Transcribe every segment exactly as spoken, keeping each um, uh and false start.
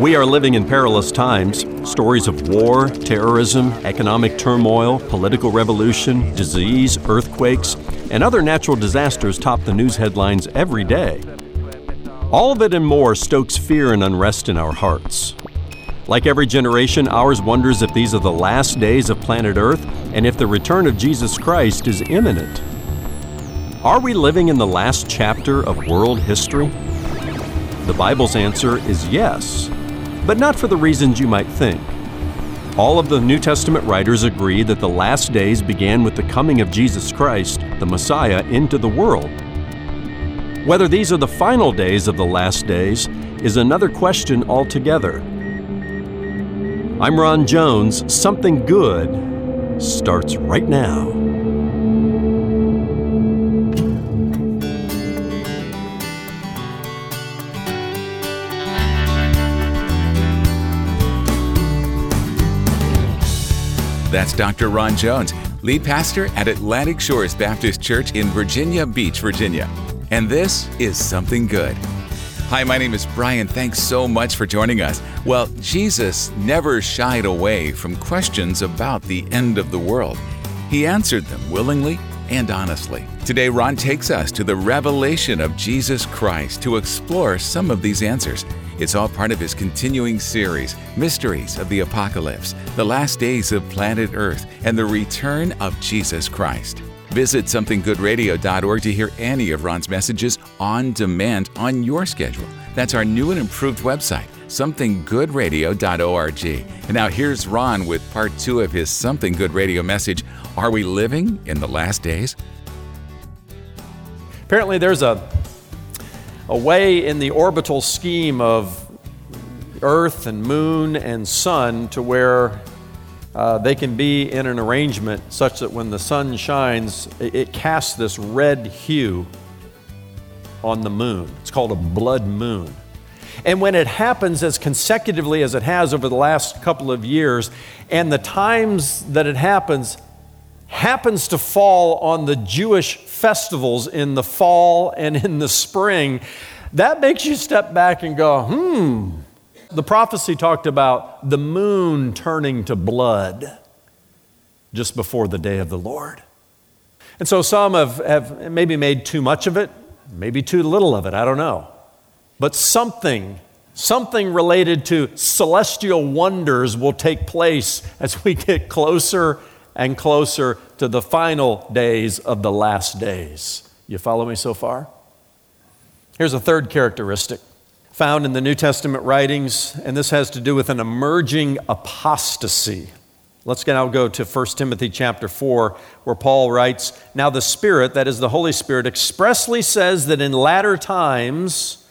We are living in perilous times. Stories of war, terrorism, economic turmoil, political revolution, disease, earthquakes, and other natural disasters top the news headlines every day. All of it and more stokes fear and unrest in our hearts. Like every generation, ours wonders if these are the last days of planet Earth and if the return of Jesus Christ is imminent. Are we living in the last chapter of world history? The Bible's answer is yes, but not for the reasons you might think. All of the New Testament writers agree that the last days began with the coming of Jesus Christ, the Messiah, into the world. Whether these are the final days of the last days is another question altogether. I'm Ron Jones. Something Good starts right now. That's Doctor Ron Jones, lead pastor at Atlantic Shores Baptist Church in Virginia Beach, Virginia. And this is Something Good. Hi, my name is Brian. Thanks so much for joining us. Well, Jesus never shied away from questions about the end of the world. He answered them willingly and honestly. Today, Ron takes us to the revelation of Jesus Christ to explore some of these answers. It's all part of his continuing series, Mysteries of the Apocalypse, the last days of planet Earth, and the return of Jesus Christ. Visit something good radio dot org to hear any of Ron's messages on demand on your schedule. That's our new and improved website, something good radio dot org. And now here's Ron with part two of his Something Good Radio message, Are We Living in the Last Days? Apparently there's a, a way in the orbital scheme of Earth and Moon and Sun to where Uh, they can be in an arrangement such that when the sun shines, it, it casts this red hue on the moon. It's called a blood moon. And when it happens as consecutively as it has over the last couple of years, and the times that it happens, happens to fall on the Jewish festivals in the fall and in the spring, that makes you step back and go, hmm, the prophecy talked about the moon turning to blood just before the day of the Lord. And so some have, have maybe made too much of it, maybe too little of it, I don't know. But something, something related to celestial wonders will take place as we get closer and closer to the final days of the last days. You follow me so far? Here's a third characteristic found in the New Testament writings, and this has to do with an emerging apostasy. Let's now go to First Timothy chapter four, where Paul writes, "Now the Spirit, that is the Holy Spirit, expressly says that in latter times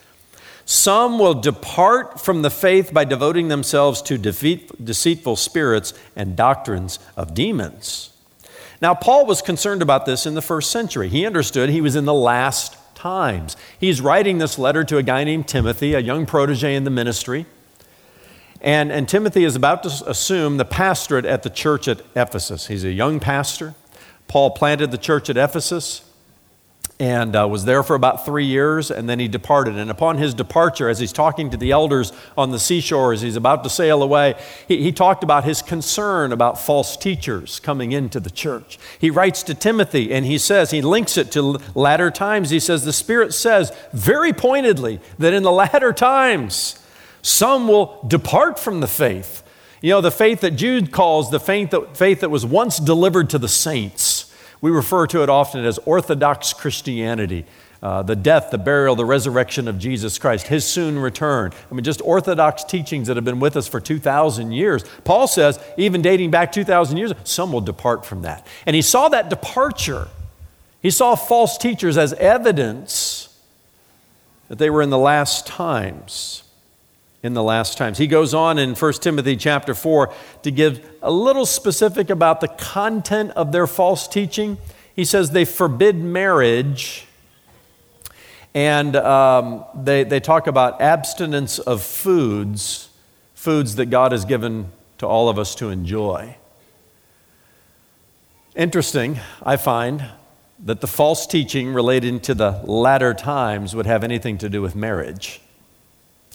some will depart from the faith by devoting themselves to defeat, deceitful spirits and doctrines of demons." Now Paul was concerned about this in the first century. He understood he was in the last times. He's writing this letter to a guy named Timothy, a young protege in the ministry. And, and Timothy is about to assume the pastorate at the church at Ephesus. He's a young pastor. Paul planted the church at Ephesus and uh, was there for about three years, and then he departed. And upon his departure, as he's talking to the elders on the seashore, as he's about to sail away, he, he talked about his concern about false teachers coming into the church. He writes to Timothy, and he says, he links it to latter times. He says, the Spirit says very pointedly that in the latter times, some will depart from the faith. You know, the faith that Jude calls the faith that, faith that was once delivered to the saints. We refer to it often as Orthodox Christianity, uh, the death, the burial, the resurrection of Jesus Christ, his soon return. I mean, just Orthodox teachings that have been with us for two thousand years. Paul says, even dating back two thousand years, some will depart from that. And he saw that departure. He saw false teachers as evidence that they were in the last times. In the last times. He goes on in First Timothy chapter four to give a little specific about the content of their false teaching. He says they forbid marriage, and um, they, they talk about abstinence of foods, foods that God has given to all of us to enjoy. Interesting, I find, that the false teaching related to the latter times would have anything to do with marriage.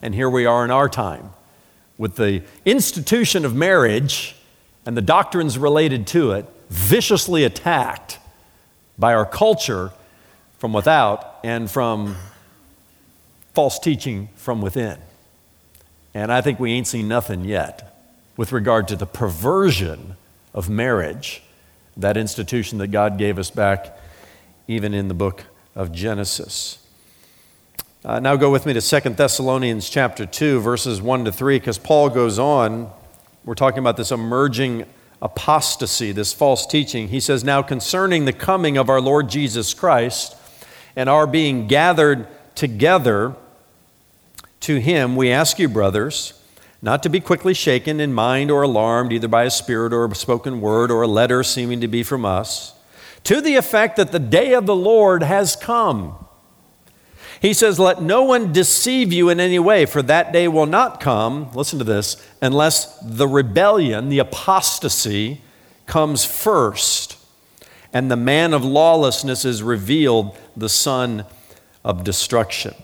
And here we are in our time. with the institution of marriage and the doctrines related to it viciously attacked by our culture from without and from false teaching from within. And I think we ain't seen nothing yet with regard to the perversion of marriage, that institution that God gave us back even in the book of Genesis. Uh, now go with me to Second Thessalonians chapter two, verses one to three, because Paul goes on. We're talking about this emerging apostasy, this false teaching. He says, now concerning the coming of our Lord Jesus Christ and our being gathered together to him, we ask you, brothers, not to be quickly shaken in mind or alarmed either by a spirit or a spoken word or a letter seeming to be from us, to the effect that the day of the Lord has come. He says, let no one deceive you in any way, for that day will not come, listen to this, unless the rebellion, the apostasy, comes first, and the man of lawlessness is revealed, the son of destruction.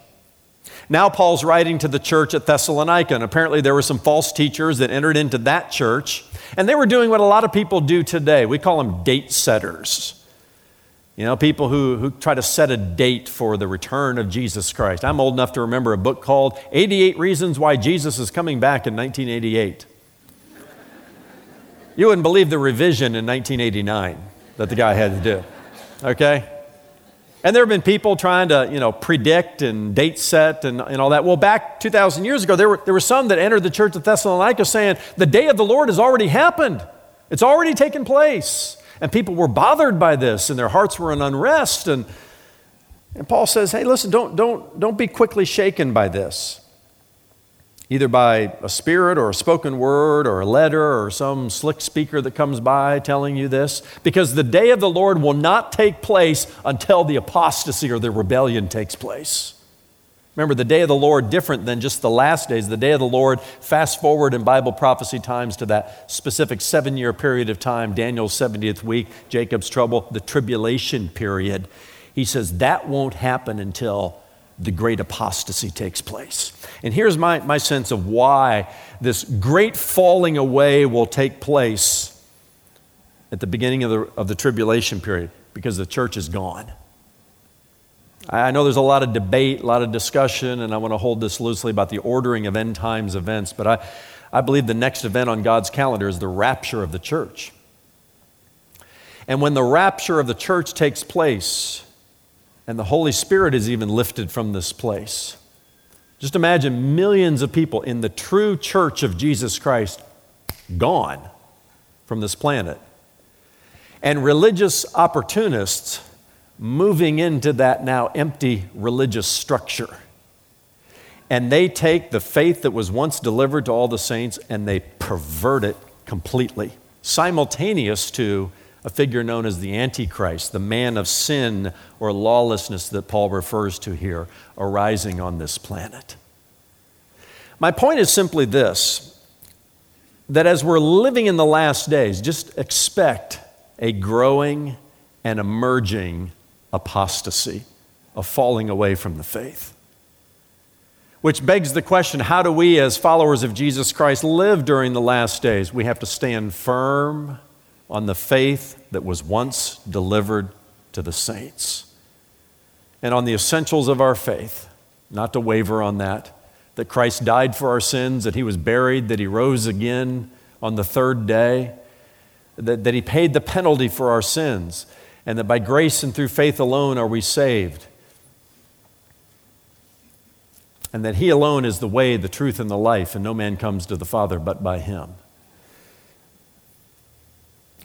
Now Paul's writing to the church at Thessalonica, and apparently there were some false teachers that entered into that church, and they were doing what a lot of people do today. We call them date setters. You know, people who, who try to set a date for the return of Jesus Christ. I'm old enough to remember a book called eighty-eight reasons Why Jesus is Coming Back in nineteen eighty-eight. You wouldn't believe the revision in nineteen eighty-nine that the guy had to do, okay? And there have been people trying to, you know, predict and date set and, and all that. Well, back two thousand years ago, there were, there were some that entered the church of Thessalonica saying, the day of the Lord has already happened. It's already taken place. And people were bothered by this, and their hearts were in unrest. And, and Paul says, hey, listen, don't, don't, don't be quickly shaken by this, either by a spirit or a spoken word or a letter or some slick speaker that comes by telling you this, because the day of the Lord will not take place until the apostasy or the rebellion takes place. Remember, the day of the Lord, different than just the last days. The day of the Lord, fast forward in Bible prophecy times to that specific seven-year period of time, Daniel's seventieth week, Jacob's trouble, the tribulation period. He says that won't happen until the great apostasy takes place. And here's my, my sense of why this great falling away will take place at the beginning of the, of the tribulation period, because the church is gone. I know there's a lot of debate, a lot of discussion, and I want to hold this loosely about the ordering of end times events, but I, I believe the next event on God's calendar is the rapture of the church. And when the rapture of the church takes place, and the Holy Spirit is even lifted from this place, just imagine millions of people in the true church of Jesus Christ gone from this planet, and religious opportunists moving into that now empty religious structure. And they take the faith that was once delivered to all the saints and they pervert it completely, simultaneous to a figure known as the Antichrist, the man of sin or lawlessness that Paul refers to here, arising on this planet. My point is simply this, that as we're living in the last days, just expect a growing and emerging apostasy, of falling away from the faith. Which begs the question, how do we as followers of Jesus Christ live during the last days? We have to stand firm on the faith that was once delivered to the saints and on the essentials of our faith, not to waver on that, that Christ died for our sins, that he was buried, that he rose again on the third day, that, that he paid the penalty for our sins, and that by grace and through faith alone are we saved, and that he alone is the way, the truth, and the life, and no man comes to the Father but by him.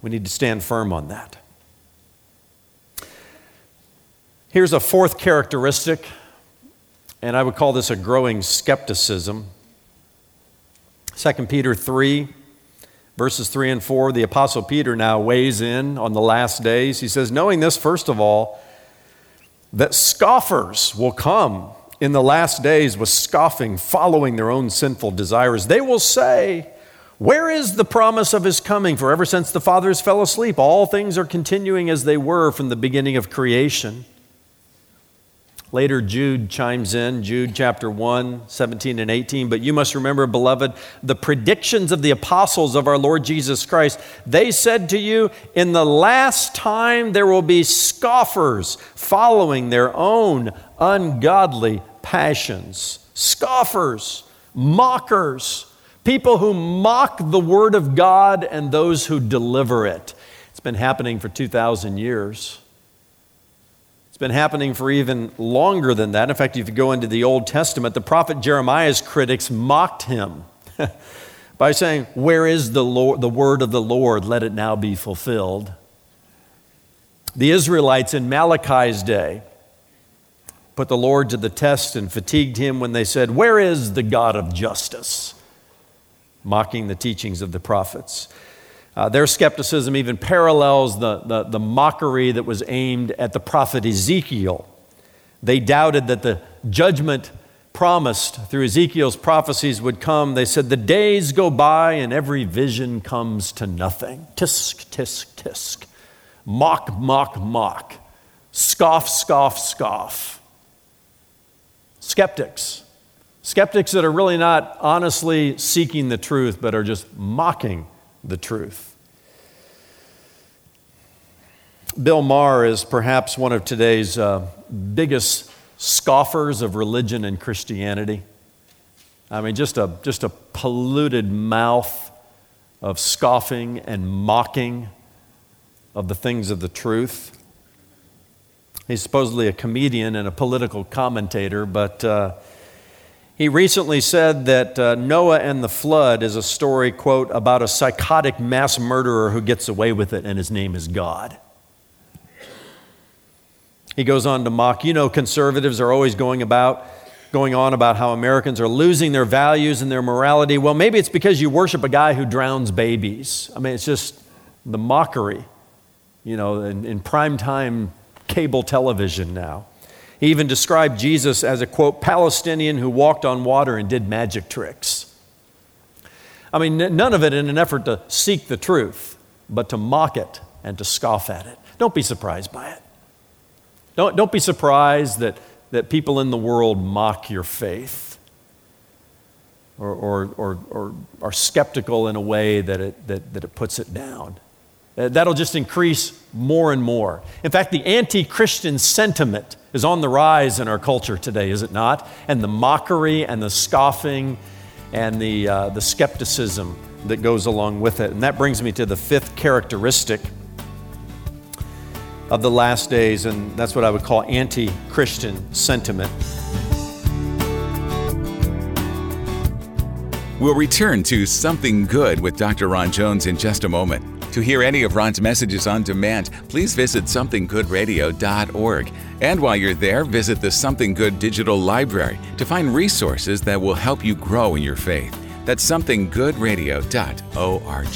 We need to stand firm on that. Here's a fourth characteristic, and I would call this a growing skepticism. Second Peter three, verses three and four, the Apostle Peter now weighs in on the last days. He says, knowing this, first of all, that scoffers will come in the last days with scoffing, following their own sinful desires. They will say, where is the promise of his coming? For ever since the fathers fell asleep, all things are continuing as they were from the beginning of creation. Later, Jude chimes in, Jude chapter one, seventeen and eighteen. But you must remember, beloved, the predictions of the apostles of our Lord Jesus Christ. They said to you, in the last time there will be scoffers following their own ungodly passions. Scoffers, mockers, people who mock the word of God and those who deliver it. It's been happening for two thousand years. It's been happening for even longer than that. In fact, if you go into the Old Testament, the prophet Jeremiah's critics mocked him by saying, where is the Lord, the word of the Lord? Let it now be fulfilled. The Israelites in Malachi's day put the Lord to the test and fatigued him when they said, where is the God of justice? Mocking the teachings of the prophets. Uh, their skepticism even parallels the, the, the mockery that was aimed at the prophet Ezekiel. They doubted that the judgment promised through Ezekiel's prophecies would come. They said, the days go by and every vision comes to nothing. Tisk, tisk, tisk. Mock, mock, mock. Scoff, scoff, scoff. Skeptics. Skeptics that are really not honestly seeking the truth, but are just mocking the truth. Bill Maher is perhaps one of today's uh, biggest scoffers of religion and Christianity. I mean, just a just a polluted mouth of scoffing and mocking of the things of the truth. He's supposedly a comedian and a political commentator, but uh, he recently said that uh, Noah and the flood is a story, quote, about a psychotic mass murderer who gets away with it and his name is God. He goes on to mock, you know, conservatives are always going about, going on about how Americans are losing their values and their morality. Well, maybe it's because you worship a guy who drowns babies. I mean, it's just the mockery, you know, in, in primetime cable television now. He even described Jesus as a, quote, Palestinian who walked on water and did magic tricks. I mean, none of it in an effort to seek the truth, but to mock it and to scoff at it. Don't be surprised by it. Don't, don't be surprised that, that people in the world mock your faith or, or, or, or are skeptical in a way that it, that, that it puts it down. That'll just increase more and more. In fact, the anti-Christian sentiment is on the rise in our culture today, is it not? And the mockery and the scoffing and the uh, the skepticism that goes along with it. And that brings me to the fifth characteristic of the last days, and that's what I would call anti-Christian sentiment. We'll return to Something Good with Doctor Ron Jones in just a moment. To hear any of Ron's messages on demand, please visit something good radio dot org. And while you're there, visit the Something Good Digital Library to find resources that will help you grow in your faith. That's something good radio dot org.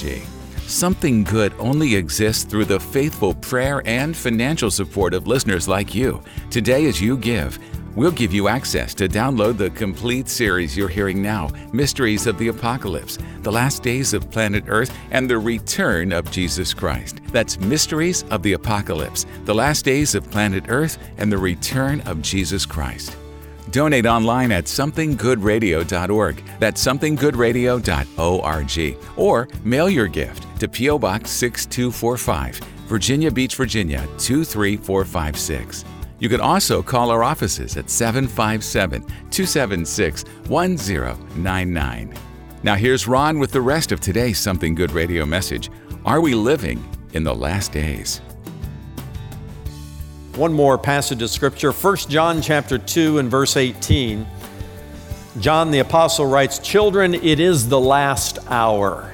Something Good only exists through the faithful prayer and financial support of listeners like you. Today, as you give, we'll give you access to download the complete series you're hearing now, Mysteries of the Apocalypse, The Last Days of Planet Earth, and the Return of Jesus Christ. That's Mysteries of the Apocalypse, The Last Days of Planet Earth, and the Return of Jesus Christ. Donate online at something good radio dot org. That's something good radio dot org. Or mail your gift to P O. Box six two four five, Virginia Beach, Virginia two three four five six. You can also call our offices at seven five seven, two seven six, one zero nine nine. Now here's Ron with the rest of today's Something Good Radio message. Are we living in the last days? One more passage of Scripture, First John chapter two and verse eighteen. John the Apostle writes, "Children, it is the last hour.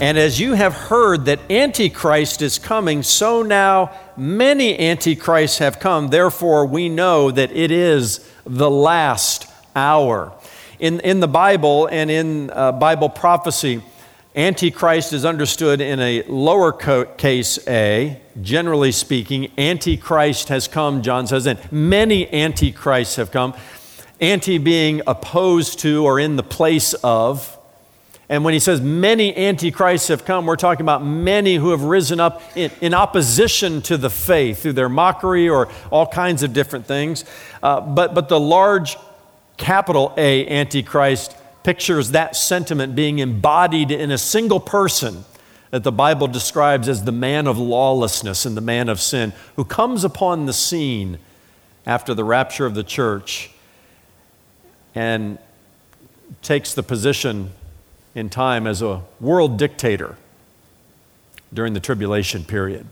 And as you have heard that Antichrist is coming, so now many antichrists have come. Therefore, we know that it is the last hour." In, in the Bible and in uh, Bible prophecy, Antichrist is understood in a lower co- case A. Generally speaking, Antichrist has come, John says, and many antichrists have come. Anti being opposed to or in the place of. And when he says many antichrists have come, we're talking about many who have risen up in, in opposition to the faith through their mockery or all kinds of different things. Uh, but, but the large capital A Antichrist pictures that sentiment being embodied in a single person that the Bible describes as the man of lawlessness and the man of sin, who comes upon the scene after the rapture of the church and takes the position in time as a world dictator during the tribulation period.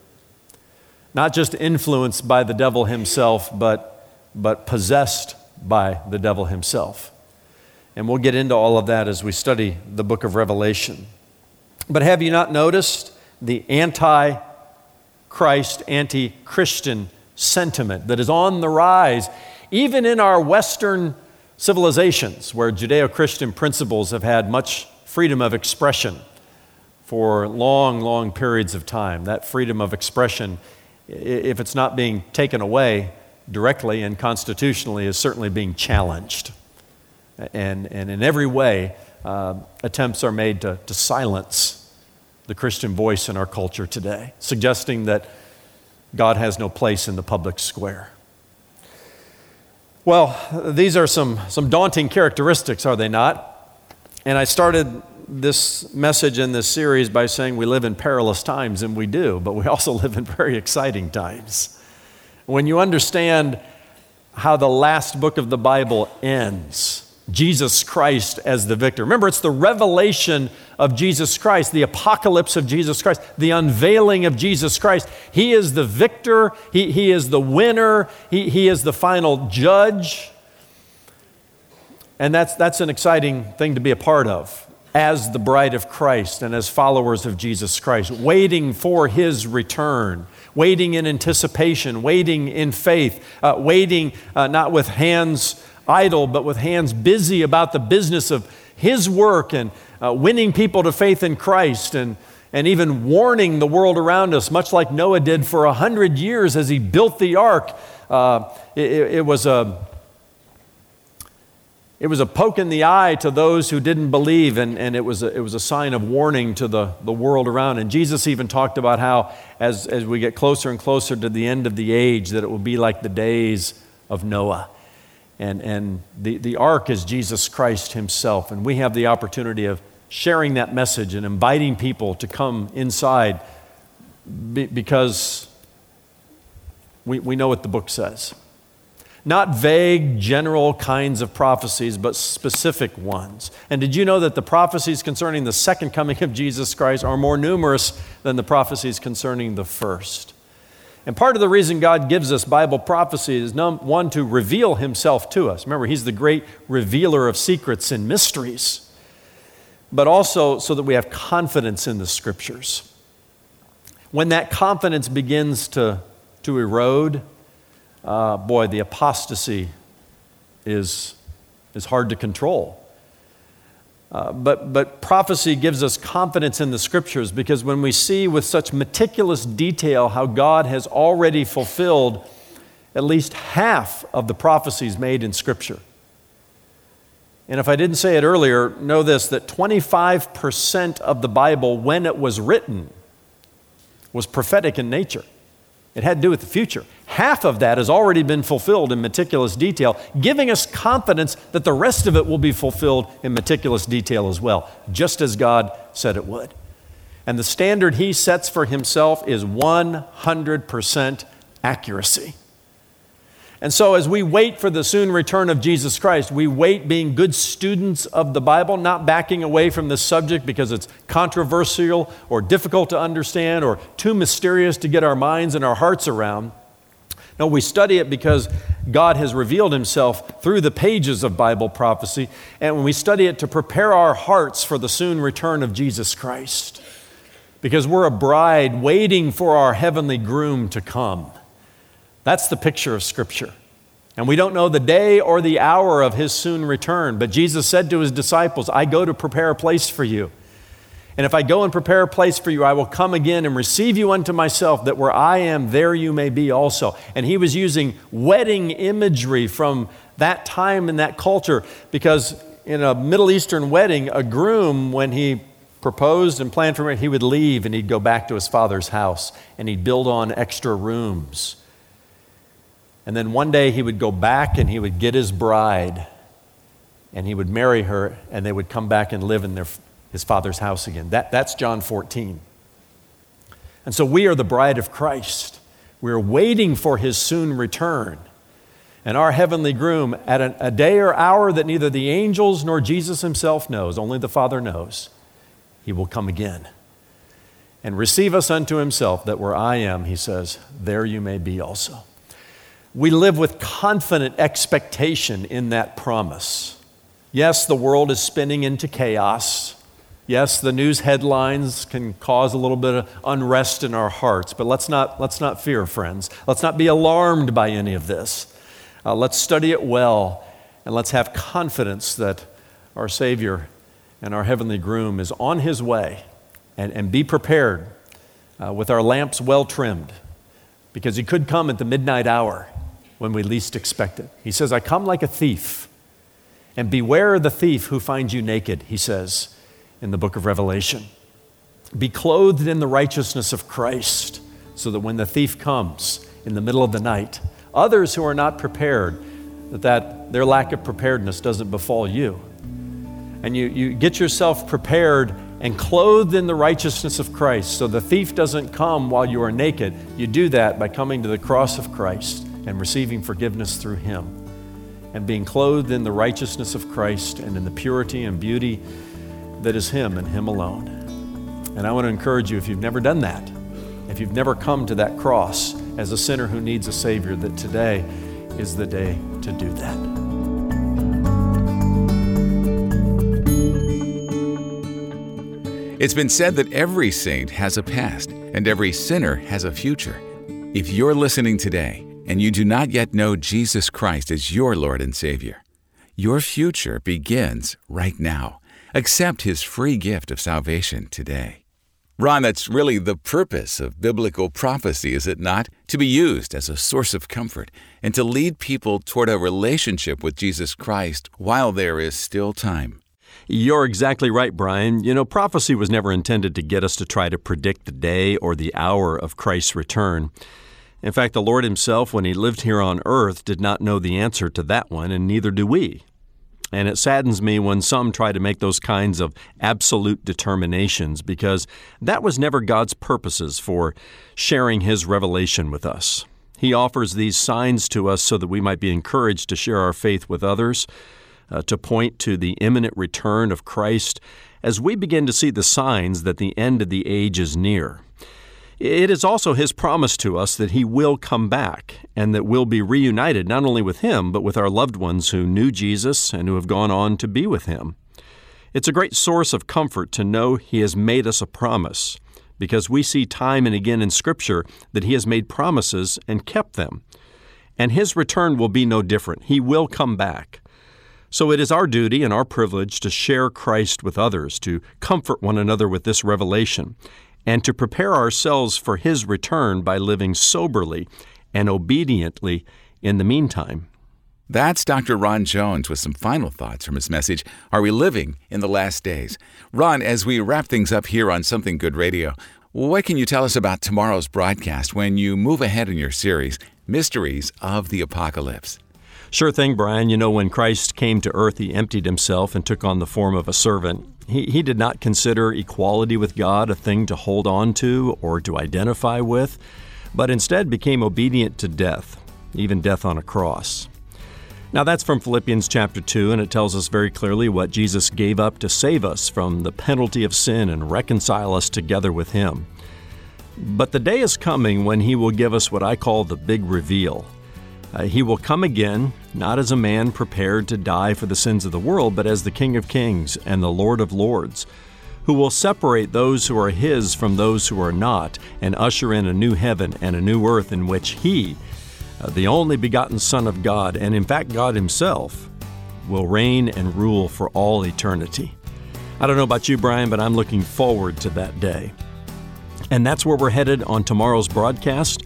Not just influenced by the devil himself, but, but possessed by the devil himself. And we'll get into all of that as we study the book of Revelation. But have you not noticed the anti-Christ, anti-Christian sentiment that is on the rise, even in our Western civilizations, where Judeo-Christian principles have had much freedom of expression for long, long periods of time? That freedom of expression, if it's not being taken away directly and constitutionally, is certainly being challenged. And, and in every way, uh, attempts are made to, to silence the Christian voice in our culture today, suggesting that God has no place in the public square. Well, these are some, some daunting characteristics, are they not? And I started this message in this series by saying we live in perilous times, and we do, but we also live in very exciting times. When you understand how the last book of the Bible ends, Jesus Christ as the victor. Remember, it's the revelation of Jesus Christ, the apocalypse of Jesus Christ, the unveiling of Jesus Christ. He is the victor. He, he is the winner. He, he is the final judge. And that's that's an exciting thing to be a part of as the bride of Christ and as followers of Jesus Christ, waiting for his return, waiting in anticipation, waiting in faith, uh, waiting uh, not with hands idle, but with hands busy about the business of his work and uh, winning people to faith in Christ and, and even warning the world around us, much like Noah did for a hundred years as he built the ark. Uh, it, it was a... It was a poke in the eye to those who didn't believe, and, and it was a, it was a sign of warning to the, the world around. And Jesus even talked about how as, as we get closer and closer to the end of the age, that it will be like the days of Noah. And, and the, the ark is Jesus Christ himself, and we have the opportunity of sharing that message and inviting people to come inside be, because we, we know what the book says. Not vague, general kinds of prophecies, but specific ones. And did you know that the prophecies concerning the second coming of Jesus Christ are more numerous than the prophecies concerning the first? And part of the reason God gives us Bible prophecy is, one, to reveal himself to us. Remember, he's the great revealer of secrets and mysteries, but also so that we have confidence in the Scriptures. When that confidence begins to, to erode, Uh, boy, the apostasy is is hard to control. Uh, but but prophecy gives us confidence in the Scriptures, because when we see with such meticulous detail how God has already fulfilled at least half of the prophecies made in Scripture. And if I didn't say it earlier, know this, that twenty-five percent of the Bible, when it was written, was prophetic in nature. It had to do with the future. Half of that has already been fulfilled in meticulous detail, giving us confidence that the rest of it will be fulfilled in meticulous detail as well, just as God said it would. And the standard he sets for himself is one hundred percent accuracy. And so as we wait for the soon return of Jesus Christ, we wait being good students of the Bible, not backing away from this subject because it's controversial or difficult to understand or too mysterious to get our minds and our hearts around. No, we study it because God has revealed himself through the pages of Bible prophecy, and when we study it to prepare our hearts for the soon return of Jesus Christ, because we're a bride waiting for our heavenly groom to come. That's the picture of Scripture. And we don't know the day or the hour of his soon return, but Jesus said to his disciples, I go to prepare a place for you. And if I go and prepare a place for you, I will come again and receive you unto myself, that where I am, there you may be also. And he was using wedding imagery from that time and that culture, because in a Middle Eastern wedding, a groom, when he proposed and planned for marriage, he would leave and he'd go back to his father's house and he'd build on extra rooms. And then one day he would go back and he would get his bride and he would marry her, and they would come back and live in their, his father's house again. That, that's John fourteen. And so we are the bride of Christ. We're waiting for his soon return. And our heavenly groom, at a, a day or hour that neither the angels nor Jesus himself knows, only the Father knows, he will come again and receive us unto himself, that where I am, he says, there you may be also. We live with confident expectation in that promise. Yes, the world is spinning into chaos. Yes, the news headlines can cause a little bit of unrest in our hearts, but let's not, let's not fear, friends. Let's not be alarmed by any of this. Uh, let's study it well, and let's have confidence that our Savior and our heavenly groom is on his way, and, and be prepared uh, with our lamps well trimmed, because he could come at the midnight hour when we least expect it. He says, I come like a thief, and beware the thief who finds you naked, he says in the book of Revelation. Be clothed in the righteousness of Christ, so that when the thief comes in the middle of the night, others who are not prepared, that, that their lack of preparedness doesn't befall you. And you, you get yourself prepared and clothed in the righteousness of Christ, so the thief doesn't come while you are naked. You do that by coming to the cross of Christ and receiving forgiveness through him, and being clothed in the righteousness of Christ and in the purity and beauty that is him and him alone. And I want to encourage you, if you've never done that, if you've never come to that cross as a sinner who needs a Savior, that today is the day to do that. It's been said that every saint has a past and every sinner has a future. If you're listening today and you do not yet know Jesus Christ as your Lord and Savior, your future begins right now. Accept his free gift of salvation today. Ron, that's really the purpose of biblical prophecy, is it not? To be used as a source of comfort and to lead people toward a relationship with Jesus Christ while there is still time. You're exactly right, Brian. You know, prophecy was never intended to get us to try to predict the day or the hour of Christ's return. In fact, the Lord himself, when he lived here on earth, did not know the answer to that one, and neither do we. And it saddens me when some try to make those kinds of absolute determinations, because that was never God's purposes for sharing his revelation with us. He offers these signs to us so that we might be encouraged to share our faith with others, uh, to point to the imminent return of Christ as we begin to see the signs that the end of the age is near. It is also his promise to us that he will come back and that we'll be reunited not only with him, but with our loved ones who knew Jesus and who have gone on to be with him. It's a great source of comfort to know he has made us a promise, because we see time and again in Scripture that he has made promises and kept them. And his return will be no different. He will come back. So it is our duty and our privilege to share Christ with others, to comfort one another with this revelation, and to prepare ourselves for his return by living soberly and obediently in the meantime. That's Doctor Ron Jones with some final thoughts from his message, Are We Living in the Last Days? Ron, as we wrap things up here on Something Good Radio, what can you tell us about tomorrow's broadcast when you move ahead in your series, Mysteries of the Apocalypse? Sure thing, Brian. You know, when Christ came to earth, he emptied himself and took on the form of a servant. He, he did not consider equality with God a thing to hold on to or to identify with, but instead became obedient to death, even death on a cross. Now that's from Philippians chapter two, and it tells us very clearly what Jesus gave up to save us from the penalty of sin and reconcile us together with him. But the day is coming when he will give us what I call the big reveal. Uh, he will come again, not as a man prepared to die for the sins of the world, but as the King of Kings and the Lord of Lords, who will separate those who are his from those who are not, and usher in a new heaven and a new earth in which he, uh, the only begotten Son of God, and in fact God himself, will reign and rule for all eternity. I don't know about you, Brian, but I'm looking forward to that day. And that's where we're headed on tomorrow's broadcast.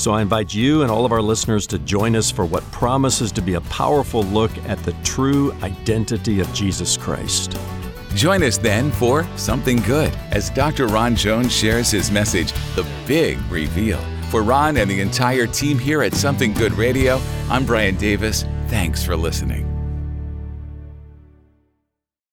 So I invite you and all of our listeners to join us for what promises to be a powerful look at the true identity of Jesus Christ. Join us then for Something Good as Doctor Ron Jones shares his message, The Big Reveal. For Ron and the entire team here at Something Good Radio, I'm Brian Davis. Thanks for listening.